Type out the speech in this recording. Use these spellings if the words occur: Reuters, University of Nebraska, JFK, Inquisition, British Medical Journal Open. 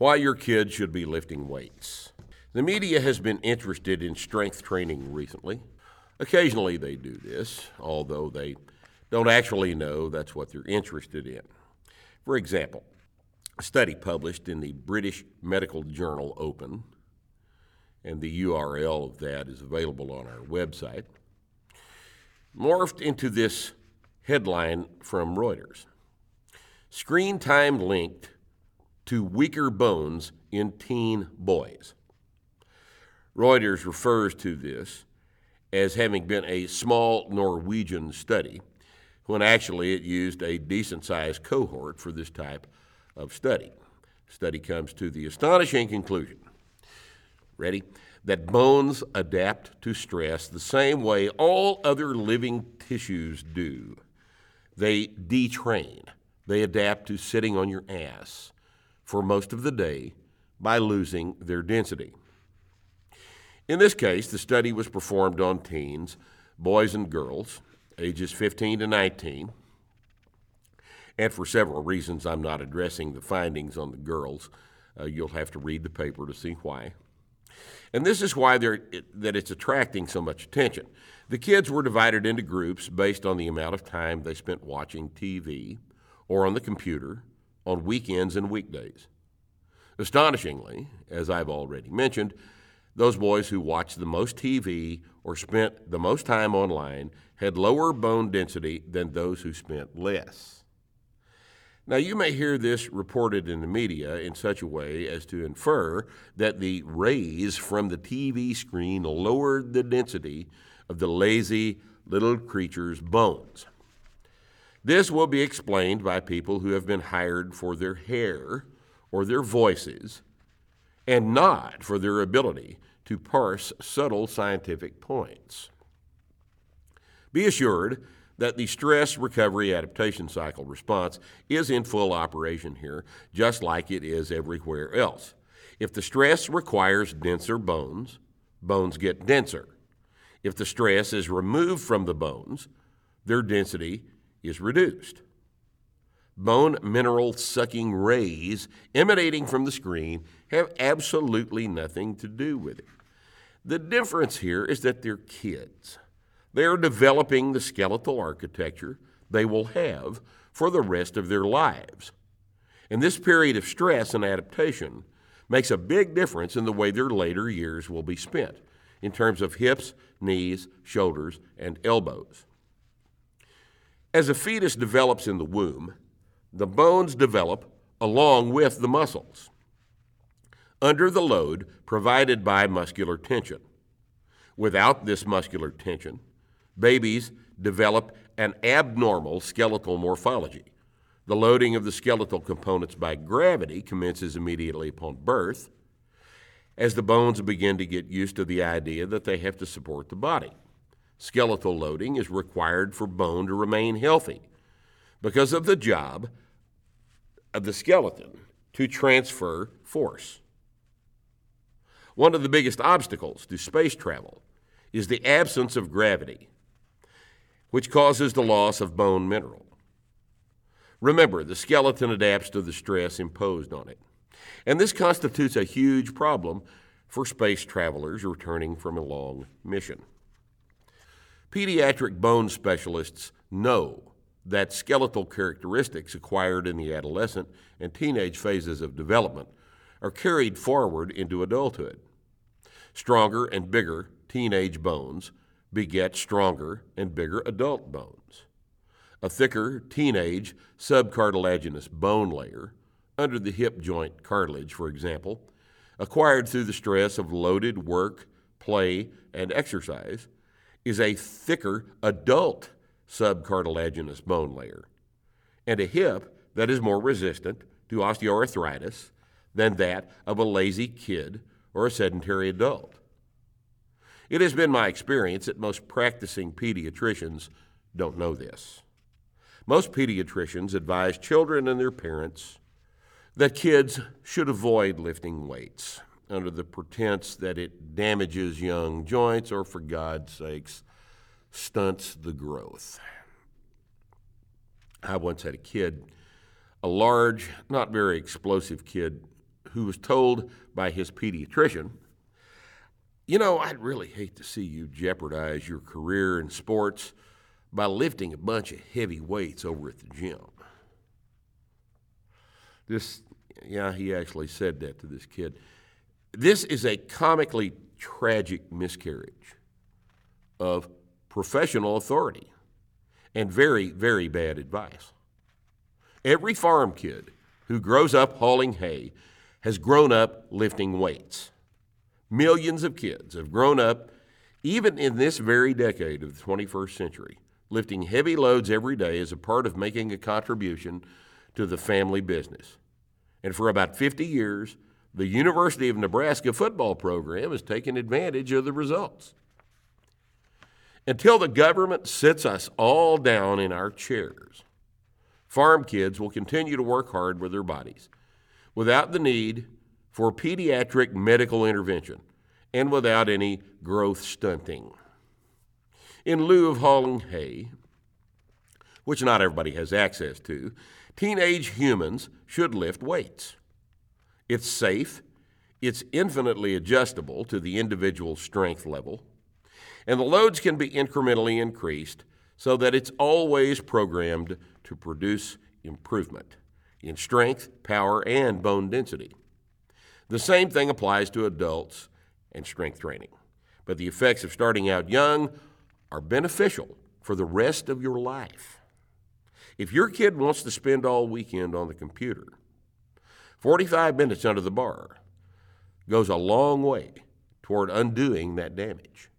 why your kids should be lifting weights. The media has been interested in strength training recently. Occasionally they do this, although they don't actually know that's what they're interested in. For example, a study published in the British Medical Journal Open, and the URL of that is available on our website, morphed into this headline from Reuters. Screen time linked to weaker bones in teen boys. Reuters refers to this as having been a small Norwegian study, when actually it used a decent-sized cohort for this type of study. The study comes to the astonishing conclusion, ready, that bones adapt to stress the same way all other living tissues do. They detrain. They adapt to sitting on your ass for most of the day by losing their density. In this case, the study was performed on teens, boys and girls, ages 15 to 19, and for several reasons I'm not addressing the findings on the girls. You'll have to read the paper to see why. And this is why it's attracting so much attention. The kids were divided into groups based on the amount of time they spent watching TV or on the computer on weekends and weekdays. Astonishingly, as I've already mentioned, those boys who watched the most TV or spent the most time online had lower bone density than those who spent less. Now, you may hear this reported in the media in such a way as to infer that the rays from the TV screen lowered the density of the lazy little creature's bones. This will be explained by people who have been hired for their hair or their voices, and not for their ability to parse subtle scientific points. Be assured that the stress recovery adaptation cycle response is in full operation here, just like it is everywhere else. If the stress requires denser bones, bones get denser. If the stress is removed from the bones, their density is reduced. Bone mineral-sucking rays emanating from the screen have absolutely nothing to do with it. The difference here is that they're kids. They're developing the skeletal architecture they will have for the rest of their lives. And this period of stress and adaptation makes a big difference in the way their later years will be spent in terms of hips, knees, shoulders, and elbows. As a fetus develops in the womb, the bones develop along with the muscles, under the load provided by muscular tension. Without this muscular tension, babies develop an abnormal skeletal morphology. The loading of the skeletal components by gravity commences immediately upon birth, as the bones begin to get used to the idea that they have to support the body. Skeletal loading is required for bone to remain healthy, because of the job of the skeleton to transfer force. One of the biggest obstacles to space travel is the absence of gravity, which causes the loss of bone mineral. Remember, the skeleton adapts to the stress imposed on it, and this constitutes a huge problem for space travelers returning from a long mission. Pediatric bone specialists know that skeletal characteristics acquired in the adolescent and teenage phases of development are carried forward into adulthood. Stronger and bigger teenage bones beget stronger and bigger adult bones. A thicker teenage subcartilaginous bone layer, under the hip joint cartilage, for example, acquired through the stress of loaded work, play, and exercise, is a thicker adult subcartilaginous bone layer, and a hip that is more resistant to osteoarthritis than that of a lazy kid or a sedentary adult. It has been my experience that most practicing pediatricians don't know this. Most pediatricians advise children and their parents that kids should avoid lifting weights under the pretense that it damages young joints or, for God's sakes, stunts the growth. I once had a large, not very explosive kid who was told by his pediatrician, you know, I'd really hate to see you jeopardize your career in sports by lifting a bunch of heavy weights over at the gym. He actually said that to this kid. This is a comically tragic miscarriage of professional authority and very, very bad advice. Every farm kid who grows up hauling hay has grown up lifting weights. Millions of kids have grown up, even in this very decade of the 21st century, lifting heavy loads every day as a part of making a contribution to the family business. And for about 50 years, the University of Nebraska football program has taken advantage of the results. Until the government sits us all down in our chairs, farm kids will continue to work hard with their bodies without the need for pediatric medical intervention and without any growth stunting. In lieu of hauling hay, which not everybody has access to, teenage humans should lift weights. It's safe, it's infinitely adjustable to the individual strength level, and the loads can be incrementally increased so that it's always programmed to produce improvement in strength, power, and bone density. The same thing applies to adults and strength training, but the effects of starting out young are beneficial for the rest of your life. If your kid wants to spend all weekend on the computer, 45 minutes under the bar goes a long way toward undoing that damage.